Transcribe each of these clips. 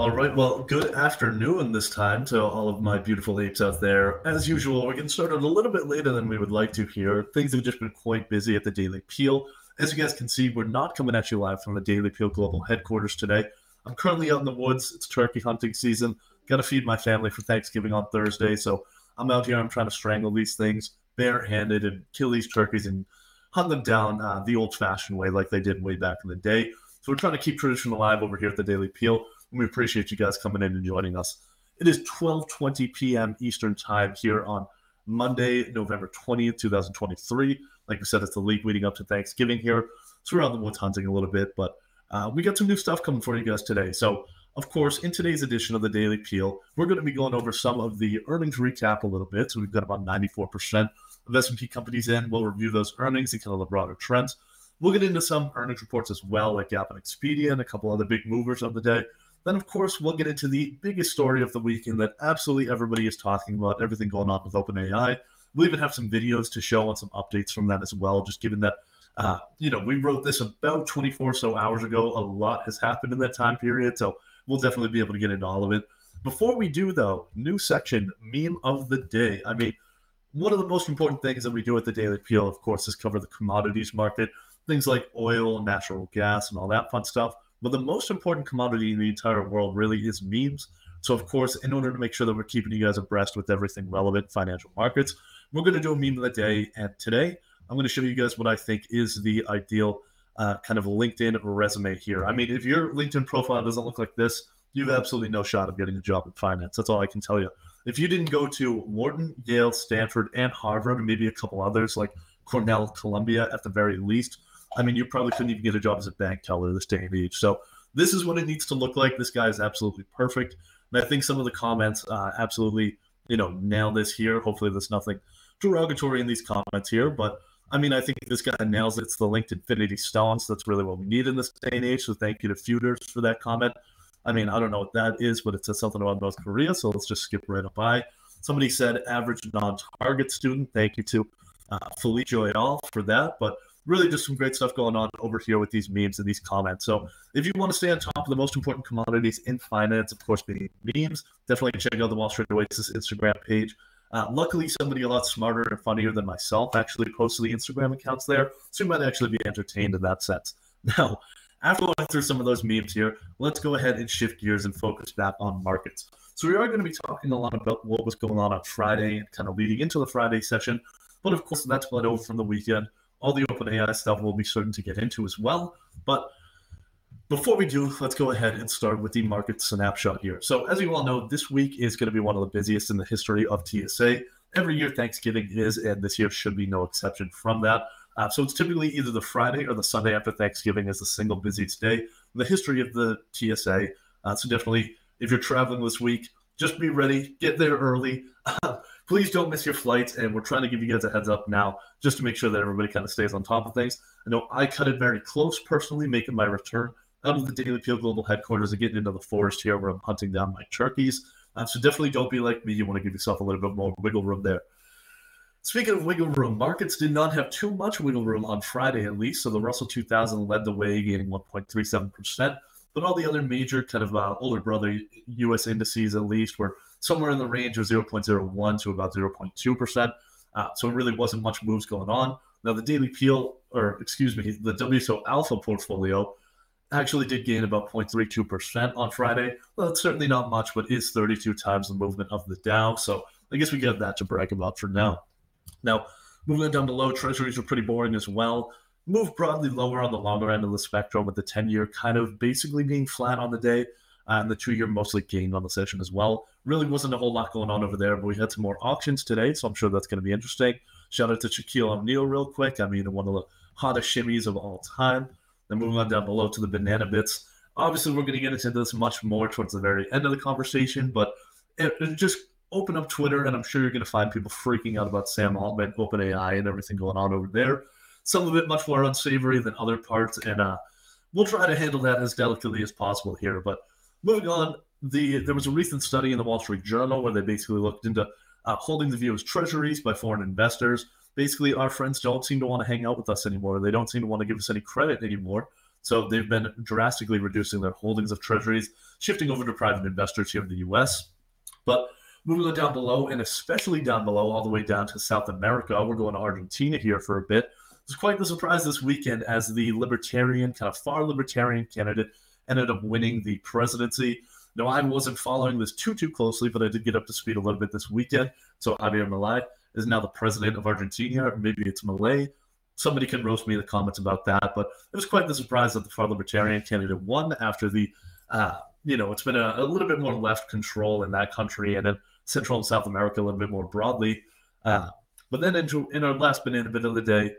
All right. Well, good afternoon this time to all of my beautiful apes out there. As usual, we're getting started a little bit later than we would like to here. Things have just been quite busy at the Daily Peel. As you guys can see, we're not coming at you live from the Daily Peel Global Headquarters today. I'm currently out in the woods. It's turkey hunting season. Got to feed my family for Thanksgiving on Thursday. So I'm out here. I'm trying to strangle these things barehanded and kill these turkeys and hunt them down the old-fashioned way like they did way back in the day. So we're trying to keep tradition alive over here at the Daily Peel. We appreciate you guys coming in and joining us. It is 12:20 p.m. Eastern time here on Monday, November 20th, 2023. Like we said, it's the week leading up to Thanksgiving here. So we're out in the woods hunting a little bit, but we got some new stuff coming for you guys today. So, of course, in today's edition of the Daily Peel, we're going to be going over some of the earnings recap a little bit. So we've got about 94% of S&P companies in. We'll review those earnings and kind of the broader trends. We'll get into some earnings reports as well, like Gap and Expedia and a couple other big movers of the day. Then, of course, we'll get into the biggest story of the weekend that absolutely everybody is talking about, everything going on with OpenAI. We'll even have some videos to show and some updates from that as well, just given that, we wrote this about 24 or so hours ago. A lot has happened in that time period, so we'll definitely be able to get into all of it. Before we do, though, new section, meme of the day. I mean, one of the most important things that we do at the Daily Peel, of course, is cover the commodities market, things like oil and natural gas and all that fun stuff. But the most important commodity in the entire world really is memes. So, of course, in order to make sure that we're keeping you guys abreast with everything relevant in financial markets, we're going to do a meme of the day. And today, I'm going to show you guys what I think is the ideal kind of LinkedIn resume here. I mean, if your LinkedIn profile doesn't look like this, you have absolutely no shot of getting a job in finance. That's all I can tell you. If you didn't go to Wharton, Yale, Stanford, and Harvard, and maybe a couple others like Cornell, Columbia at the very least, I mean, you probably couldn't even get a job as a bank teller this day and age. So this is what it needs to look like. This guy is absolutely perfect. And I think some of the comments absolutely, nail this here. Hopefully there's nothing derogatory in these comments here. But, I mean, I think this guy nails it. It's the LinkedInfinity stance. That's really what we need in this day and age. So thank you to Feuders for that comment. I mean, I don't know what that is, but it says something about North Korea. So let's just skip right up by. Somebody said average non-target student. Thank you to Felicio et al. For that. But really just some great stuff going on over here with these memes and these comments. So if you want to stay on top of the most important commodities in finance, of course, being memes, definitely check out the Wall Street Oasis Instagram page. Luckily, somebody a lot smarter and funnier than myself actually posted the Instagram accounts there, so you might actually be entertained in that sense. Now, after going through some of those memes here, let's go ahead and shift gears and focus back on markets. So we are going to be talking a lot about what was going on Friday and kind of leading into the Friday session. But, of course, that's bled over from the weekend. All the OpenAI stuff we'll be certain to get into as well. But before we do, let's go ahead and start with the market snapshot here. So as you all know, this week is going to be one of the busiest in the history of TSA. Every year Thanksgiving is, and this year should be no exception from that. So it's typically either the Friday or the Sunday after Thanksgiving is the single busiest day in the history of the TSA. So definitely, if you're traveling this week, just be ready, get there early. Please don't miss your flights, and we're trying to give you guys a heads up now just to make sure that everybody kind of stays on top of things. I know I cut it very close personally, making my return out of the Daily Peel Global Headquarters and getting into the forest here where I'm hunting down my turkeys. So definitely don't be like me. You want to give yourself a little bit more wiggle room there. Speaking of wiggle room, markets did not have too much wiggle room on Friday at least, so the Russell 2000 led the way, gaining 1.37%. But all the other major kind of older brother U.S. indices at least were somewhere in the range of 0.01 to about 0.2%. So it really wasn't much moves going on. Now, the Daily Peel, the WSO Alpha portfolio actually did gain about 0.32% on Friday. Well, that's certainly not much, but is 32 times the movement of the Dow. So I guess we got that to brag about for now. Now, moving down below, treasuries were pretty boring as well. Moved broadly lower on the longer end of the spectrum with the 10-year kind of basically being flat on the day. And the 2-year mostly gained on the session as well. Really wasn't a whole lot going on over there, but we had some more auctions today, so I'm sure that's going to be interesting. Shout out to Shaquille O'Neal real quick. I mean, one of the hottest shimmies of all time. Then moving on down below to the banana bits. Obviously, we're going to get into this much more towards the very end of the conversation, but it just open up Twitter, and I'm sure you're going to find people freaking out about Sam Altman, OpenAI, and everything going on over there. Some of it much more unsavory than other parts, and we'll try to handle that as delicately as possible here, but moving on, there was a recent study in the Wall Street Journal where they basically looked into holding the view as treasuries by foreign investors. Basically, our friends don't seem to want to hang out with us anymore. They don't seem to want to give us any credit anymore. So they've been drastically reducing their holdings of treasuries, shifting over to private investors here in the US. But moving on down below, and especially down below, all the way down to South America, we're going to Argentina here for a bit. It was quite the surprise this weekend as the libertarian, kind of far libertarian candidate ended up winning the presidency. Now, I wasn't following this too closely, but I did get up to speed a little bit this weekend. So Javier Milei is now the president of Argentina, or maybe it's Milei. Somebody can roast me in the comments about that, but it was quite the surprise that the far libertarian candidate won after the, it's been a little bit more left control in that country and in Central and South America a little bit more broadly. But then in our last banana bit of the day,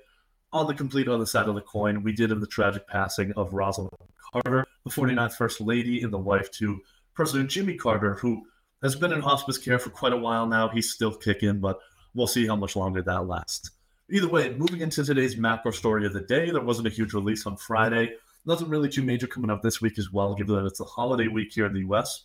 on the complete other side of the coin, we did have the tragic passing of Rosalind Carter, the 49th First Lady and the wife to President Jimmy Carter, who has been in hospice care for quite a while now. He's still kicking, but we'll see how much longer that lasts. Either way, moving into today's macro story of the day, there wasn't a huge release on Friday. Nothing really too major coming up this week as well, given that it's a holiday week here in the U.S.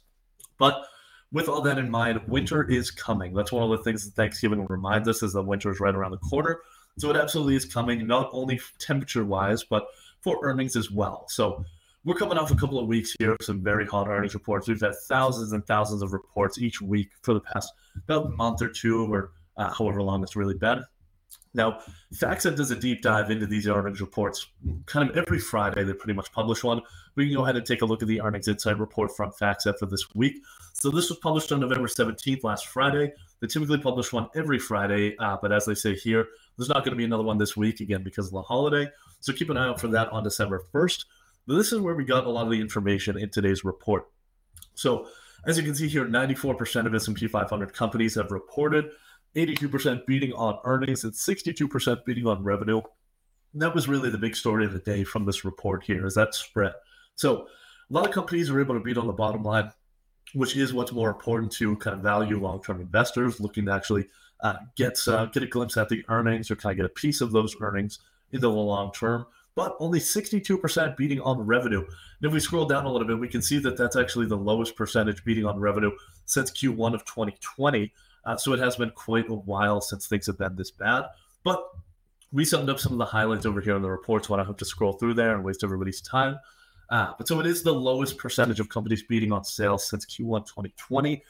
But with all that in mind, winter is coming. That's one of the things that Thanksgiving reminds us, is that winter is right around the corner. So it absolutely is coming, not only temperature-wise, but for earnings as well. So we're coming off a couple of weeks here of some very hot earnings reports. We've had thousands and thousands of reports each week for the past about a month or two, or however long it's really been. Now, FactSet does a deep dive into these earnings reports kind of every Friday. They pretty much publish one. We can go ahead and take a look at the Earnings Insight Report from FactSet for this week. So this was published on November 17th, last Friday. They typically publish one every Friday, but as they say here, there's not going to be another one this week, again, because of the holiday. So keep an eye out for that on December 1st. But this is where we got a lot of the information in today's report. So as you can see here, 94% of S&P 500 companies have reported, 82% beating on earnings and 62% beating on revenue. And that was really the big story of the day from this report here, is that spread. So a lot of companies are able to beat on the bottom line, which is what's more important to kind of value long-term investors looking to actually get a glimpse at the earnings or kind of get a piece of those earnings into the long term, but only 62% beating on revenue. And if we scroll down a little bit, we can see that that's actually the lowest percentage beating on revenue since Q1 of 2020. So it has been quite a while since things have been this bad. But we summed up some of the highlights over here in the reports. So I don't have to scroll through there and waste everybody's time. But so it is the lowest percentage of companies beating on sales since Q1 2020.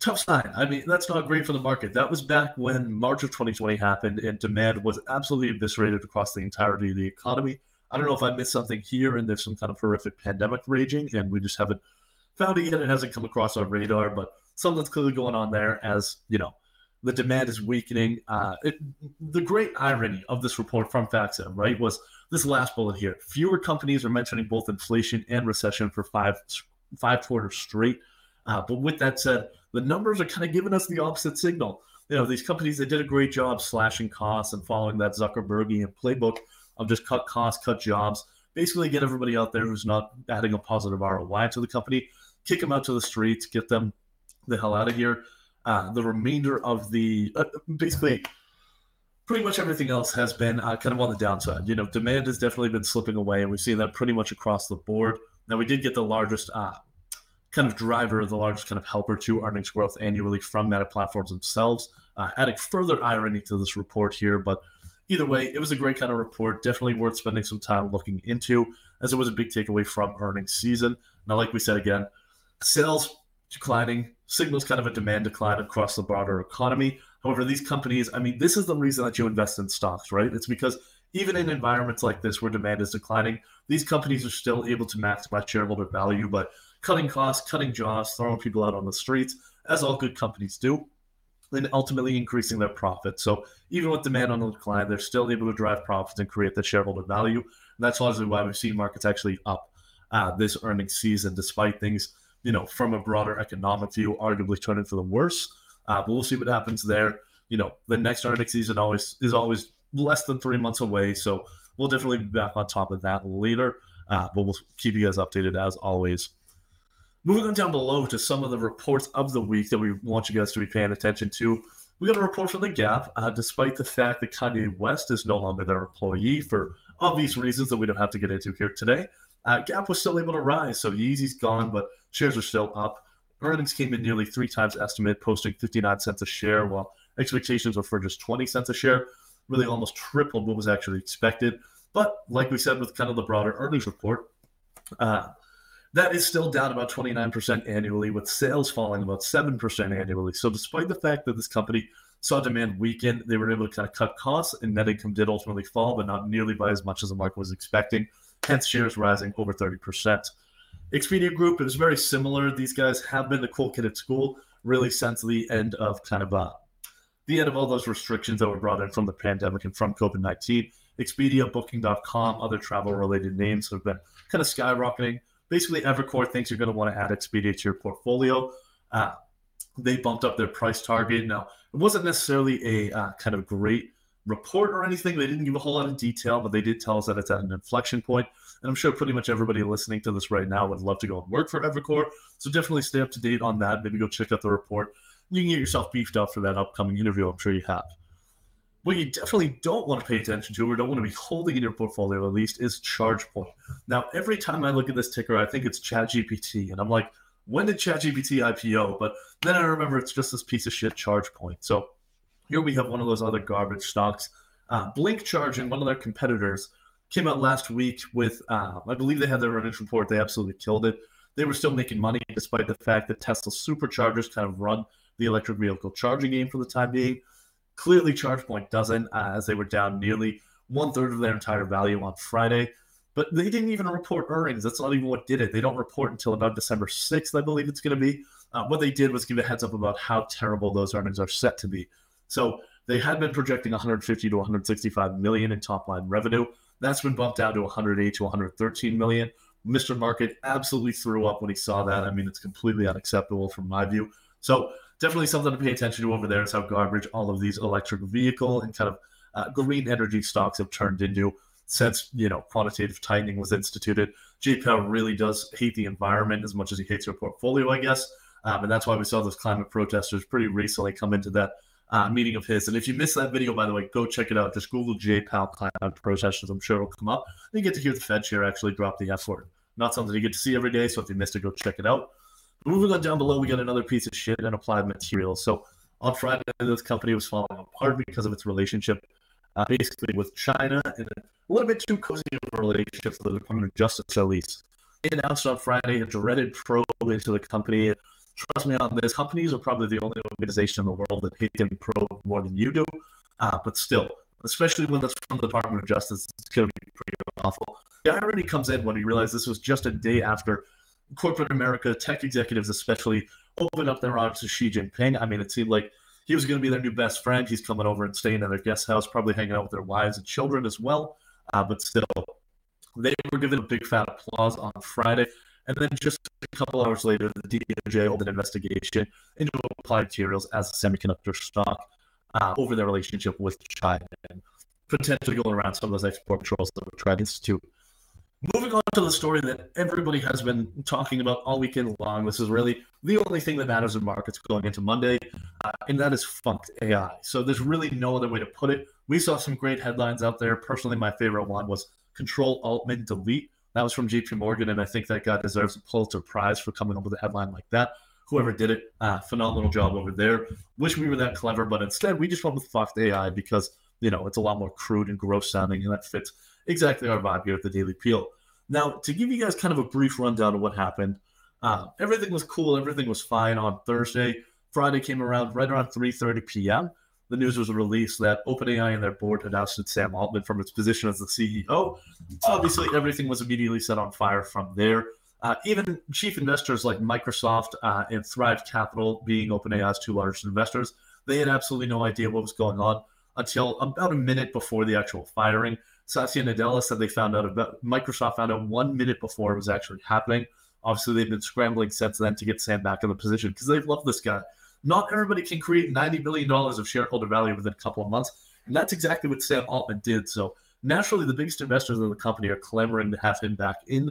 Tough sign. I mean, that's not great for the market. That was back when March of 2020 happened and demand was absolutely eviscerated across the entirety of the economy. I don't know if I missed something here and there's some kind of horrific pandemic raging and we just haven't found it yet. It hasn't come across our radar, but something's clearly going on there as, the demand is weakening. The great irony of this report from FactSet, right, was this last bullet here. Fewer companies are mentioning both inflation and recession for five quarters straight. But with that said, the numbers are kind of giving us the opposite signal. These companies, they did a great job slashing costs and following that Zuckerbergian playbook of just cut costs, cut jobs, basically get everybody out there who's not adding a positive ROI to the company, kick them out to the streets, get them the hell out of here. The remainder of the basically pretty much everything else has been kind of on the downside. Demand has definitely been slipping away, and we've seen that pretty much across the board. Now, we did get the largest helper to earnings growth annually from Meta Platforms themselves, adding further irony to this report here. But either way, it was a great kind of report, definitely worth spending some time looking into, as it was a big takeaway from earnings season. Now, like we said again, sales declining signals kind of a demand decline across the broader economy. However, these companies, this is the reason that you invest in stocks, right? It's because even in environments like this where demand is declining, these companies are still able to maximize shareholder value by cutting costs, cutting jobs, throwing people out on the streets, as all good companies do, and ultimately increasing their profits. So even with demand on the decline, they're still able to drive profits and create the shareholder value. And that's largely why we've seen markets actually up this earnings season, despite things, from a broader economic view, arguably turning for the worse. But we'll see what happens there. The next earnings season is always less than 3 months away. So we'll definitely be back on top of that later. But we'll keep you guys updated as always. Moving on down below to some of the reports of the week that we want you guys to be paying attention to. We got a report from The Gap, despite the fact that Kanye West is no longer their employee for obvious reasons that we don't have to get into here today. Gap was still able to rise, so Yeezy's gone, but shares are still up. Earnings came in nearly 3 times estimate, posting 59 cents a share, while expectations were for just 20 cents a share, really almost tripled what was actually expected. But like we said with kind of the broader earnings report, that is still down about 29% annually, with sales falling about 7% annually. So despite the fact that this company saw demand weaken, they were able to kind of cut costs, and net income did ultimately fall, but not nearly by as much as the market was expecting, hence shares rising over 30%. Expedia Group, it was very similar. These guys have been the cool kid at school really since the end of the end of all those restrictions that were brought in from the pandemic and from COVID-19. Expedia, Booking.com, other travel-related names have been kind of skyrocketing. Basically, Evercore thinks you're going to want to add Expedia to your portfolio. They bumped up their price target. Now, it wasn't necessarily a kind of great report or anything. They didn't give a whole lot of detail, but they did tell us that it's at an inflection point. And I'm sure pretty much everybody listening to this right now would love to go and work for Evercore. So definitely stay up to date on that. Maybe go check out the report. You can get yourself beefed up for that upcoming interview. I'm sure you have. What you definitely don't want to pay attention to, or don't want to be holding in your portfolio at least, is ChargePoint. Now, every time I look at this ticker, I think it's ChatGPT. And I'm like, when did ChatGPT IPO? But then I remember it's just this piece of shit ChargePoint. So here we have one of those other garbage stocks. Blink Charging, one of their competitors, came out last week with, I believe they had their earnings report. They absolutely killed it. They were still making money despite the fact that Tesla superchargers kind of run the electric vehicle charging game for the time being. Clearly, ChargePoint doesn't, as they were down nearly one-third of their entire value on Friday. But they didn't even report earnings. That's not even what did it. They don't report until about December 6th, I believe it's going to be. What they did was give a heads up about how terrible those earnings are set to be. So they had been projecting 150 to 165 million in top-line revenue. That's been bumped down to 108 to 113 million. Mr. Market absolutely threw up when he saw that. I mean, it's completely unacceptable from my view. So definitely something to pay attention to over there is how garbage all of these electric vehicle and kind of green energy stocks have turned into since, you know, quantitative tightening was instituted. J. Powell really does hate the environment as much as he hates your portfolio, I guess. And that's why we saw those climate protesters pretty recently come into that meeting of his. And if you missed that video, by the way, go check it out. Just Google J. Powell climate protesters. I'm sure it'll come up. And you get to hear the Fed chair actually drop the F word. Not something you get to see every day, so if you missed it, go check it out. But moving on down below, we got another piece of shit in Applied Materials. So on Friday, this company was falling apart because of its relationship basically with China, and a little bit too cozy of a relationship with the Department of Justice, at least. They announced on Friday a dreaded probe into the company. Trust me on this, companies are probably the only organization in the world that hate getting probed more than you do. But still, especially when that's from the Department of Justice, it's going to be pretty awful. The irony comes in when you realize this was just a day after corporate America, tech executives especially, opened up their arms to Xi Jinping. I mean, it seemed like he was going to be their new best friend. He's coming over and staying at their guest house, probably hanging out with their wives and children as well. But still, they were given a big fat applause on Friday. And then just a couple hours later, the DOJ opened an investigation into Applied Materials as a semiconductor stock over their relationship with China and potentially going around some of those export controls that were tried to institute. Moving on to the story that everybody has been talking about all weekend long. This is really the only thing that matters in markets going into Monday, and that is Funct AI. So there's really no other way to put it. We saw some great headlines out there. Personally, my favorite one was Control Altman Delete. That was from JP Morgan, and I think that guy deserves a Pulitzer Prize for coming up with a headline like that. Whoever did it, phenomenal job over there. Wish we were that clever, but instead we just went with Funct AI because, you know, it's a lot more crude and gross sounding, and that fits exactly our vibe here at the Daily Peel. Now, to give you guys kind of a brief rundown of what happened, everything was cool. Everything was fine on Thursday. Friday came around right around 3:30 p.m. The news was released that OpenAI and their board announced Sam Altman from his position as the CEO. Obviously, everything was immediately set on fire from there. Even chief investors like Microsoft and Thrive Capital, being OpenAI's two largest investors, they had absolutely no idea what was going on until about a minute before the actual firing. Satya Nadella said they found out about Microsoft found out 1 minute before it was actually happening. Obviously, they've been scrambling since then to get Sam back in the position because they love this guy. Not everybody can create $90 billion of shareholder value within a couple of months, and that's exactly what Sam Altman did. So naturally, the biggest investors in the company are clamoring to have him back in.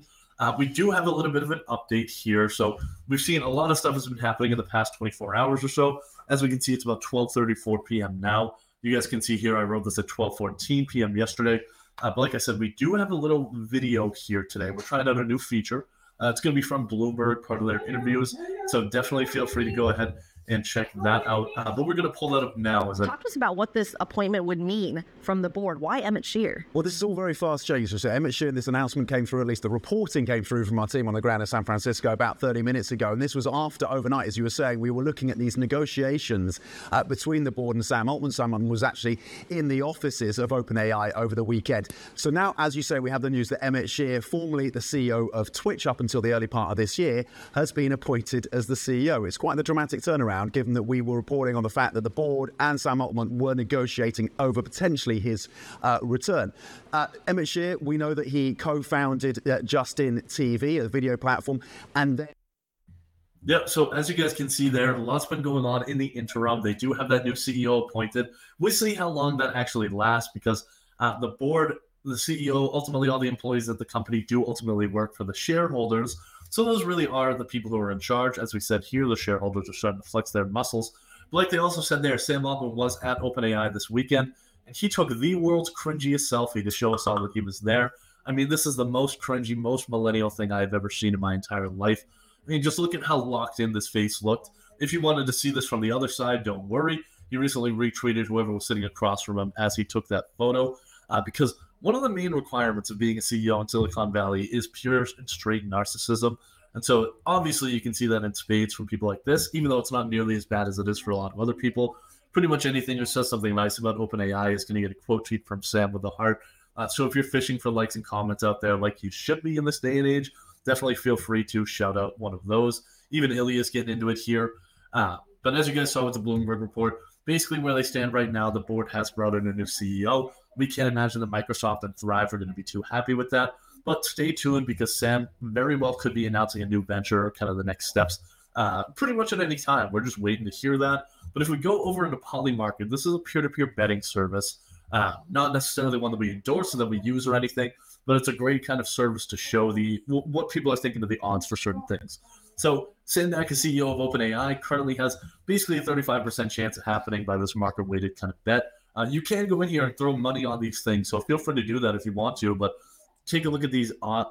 We do have a little bit of an update here. So we've seen a lot of stuff has been happening in the past 24 hours or so. As we can see, it's about 12:34 p.m. now. You guys can see here I wrote this at 12:14 p.m. yesterday. But like I said, we do have a little video here today. We're trying out a new feature. It's going to be from Bloomberg, part of their interviews. So definitely feel free to go ahead and check that out. But we're going to pull that up now. Talk to us about what this appointment would mean from the board. Why Emmett Shear? Well, this is all very fast change. So Emmett Shear, this announcement came through, at least the reporting came through from our team on the ground in San Francisco about 30 minutes ago. And this was after overnight, as you were saying, we were looking at these negotiations between the board and Sam Altman. Someone was actually in the offices of OpenAI over the weekend. So now, as you say, we have the news that Emmett Shear, formerly the CEO of Twitch up until the early part of this year, has been appointed as the CEO. It's quite the dramatic turnaround, given that we were reporting on the fact that the board and Sam Altman were negotiating over potentially his return. Emmett Shear, we know that he co-founded Justin TV, a video platform, and then... Yeah, so as you guys can see there, lots been going on in the interim. They do have that new CEO appointed. We'll see how long that actually lasts, because the board, the CEO, ultimately all the employees at the company do ultimately work for the shareholders. So those really are the people who are in charge. As we said here, the shareholders are starting to flex their muscles. But like they also said there, Sam Altman was at OpenAI this weekend, and he took the world's cringiest selfie to show us all that he was there. I mean, this is the most cringy, most millennial thing I've ever seen in my entire life. I mean, just look at how locked in this face looked. If you wanted to see this from the other side, don't worry. He recently retweeted whoever was sitting across from him as he took that photo, because one of the main requirements of being a CEO in Silicon Valley is pure and straight narcissism. And so obviously you can see that in spades from people like this, even though it's not nearly as bad as it is for a lot of other people. Pretty much anything who says something nice about OpenAI is going to get a quote tweet from Sam with a heart. So if you're fishing for likes and comments out there like you should be in this day and age, definitely feel free to shout out one of those. Even Ilya's getting into it here. But as you guys saw with the Bloomberg report, basically where they stand right now, the board has brought in a new CEO. We can't imagine that Microsoft and Thrive are going to be too happy with that. But stay tuned, because Sam very well could be announcing a new venture, kind of the next steps, pretty much at any time. We're just waiting to hear that. But if we go over into PolyMarket, this is a peer-to-peer betting service. Not necessarily one that we endorse or that we use or anything, but it's a great kind of service to show the what people are thinking of the odds for certain things. So Sam Altman, CEO of OpenAI, currently has basically a 35% chance of happening by this market-weighted kind of bet. You can go in here and throw money on these things, so feel free to do that if you want to, but take a look at these odds.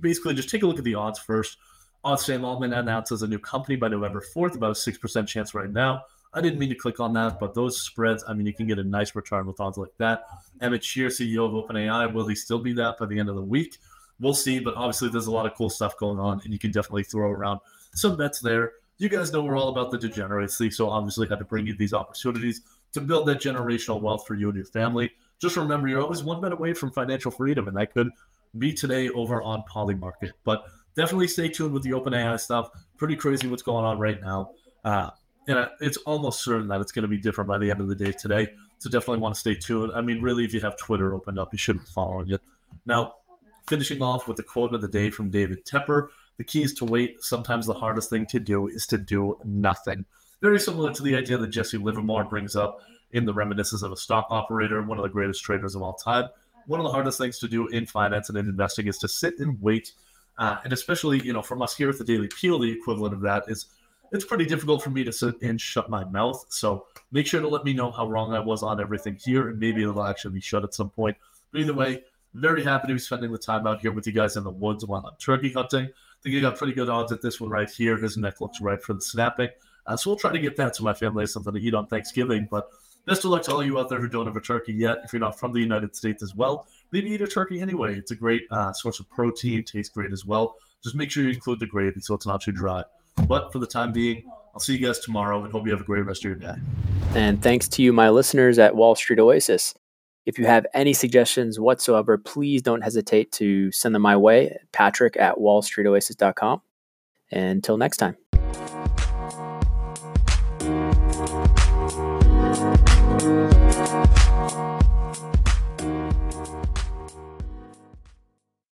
Basically, just take a look at the odds first. Odds Sam Altman announces a new company by November 4th, about a 6% chance right now. I didn't mean to click on that, but those spreads, I mean, you can get a nice return with odds like that. Emmett Shear, CEO of OpenAI, will he still be that by the end of the week? We'll see, but obviously there's a lot of cool stuff going on, and you can definitely throw around some bets there. You guys know we're all about the degeneracy, so obviously had to bring you these opportunities to build that generational wealth for you and your family. Just remember, you're always one bet away from financial freedom, and that could be today over on PolyMarket. But definitely stay tuned with the OpenAI stuff. Pretty crazy what's going on right now. And it's almost certain that it's going to be different by the end of the day today. So definitely want to stay tuned. I mean, really, if you have Twitter opened up, you should be following it. Now, finishing off with the quote of the day from David Tepper, the key is to wait. Sometimes the hardest thing to do is to do nothing. Very similar to the idea that Jesse Livermore brings up in the Reminiscences of a Stock Operator, one of the greatest traders of all time. One of the hardest things to do in finance and in investing is to sit and wait. And especially, you know, from us here at the Daily Peel, the equivalent of that is it's pretty difficult for me to sit and shut my mouth. So make sure to let me know how wrong I was on everything here, and maybe it'll actually be shut at some point. But either way, very happy to be spending the time out here with you guys in the woods while I'm turkey hunting. I think I got pretty good odds at this one right here. His neck looks right for the snapping. So we'll try to get that so my family has something to eat on Thanksgiving. But best of luck to all you out there who don't have a turkey yet. If you're not from the United States as well, maybe eat a turkey anyway. It's a great source of protein. Tastes great as well. Just make sure you include the gravy so it's not too dry. But for the time being, I'll see you guys tomorrow and hope you have a great rest of your day. And thanks to you, my listeners at Wall Street Oasis. If you have any suggestions whatsoever, please don't hesitate to send them my way, Patrick at wallstreetoasis.com. And until next time.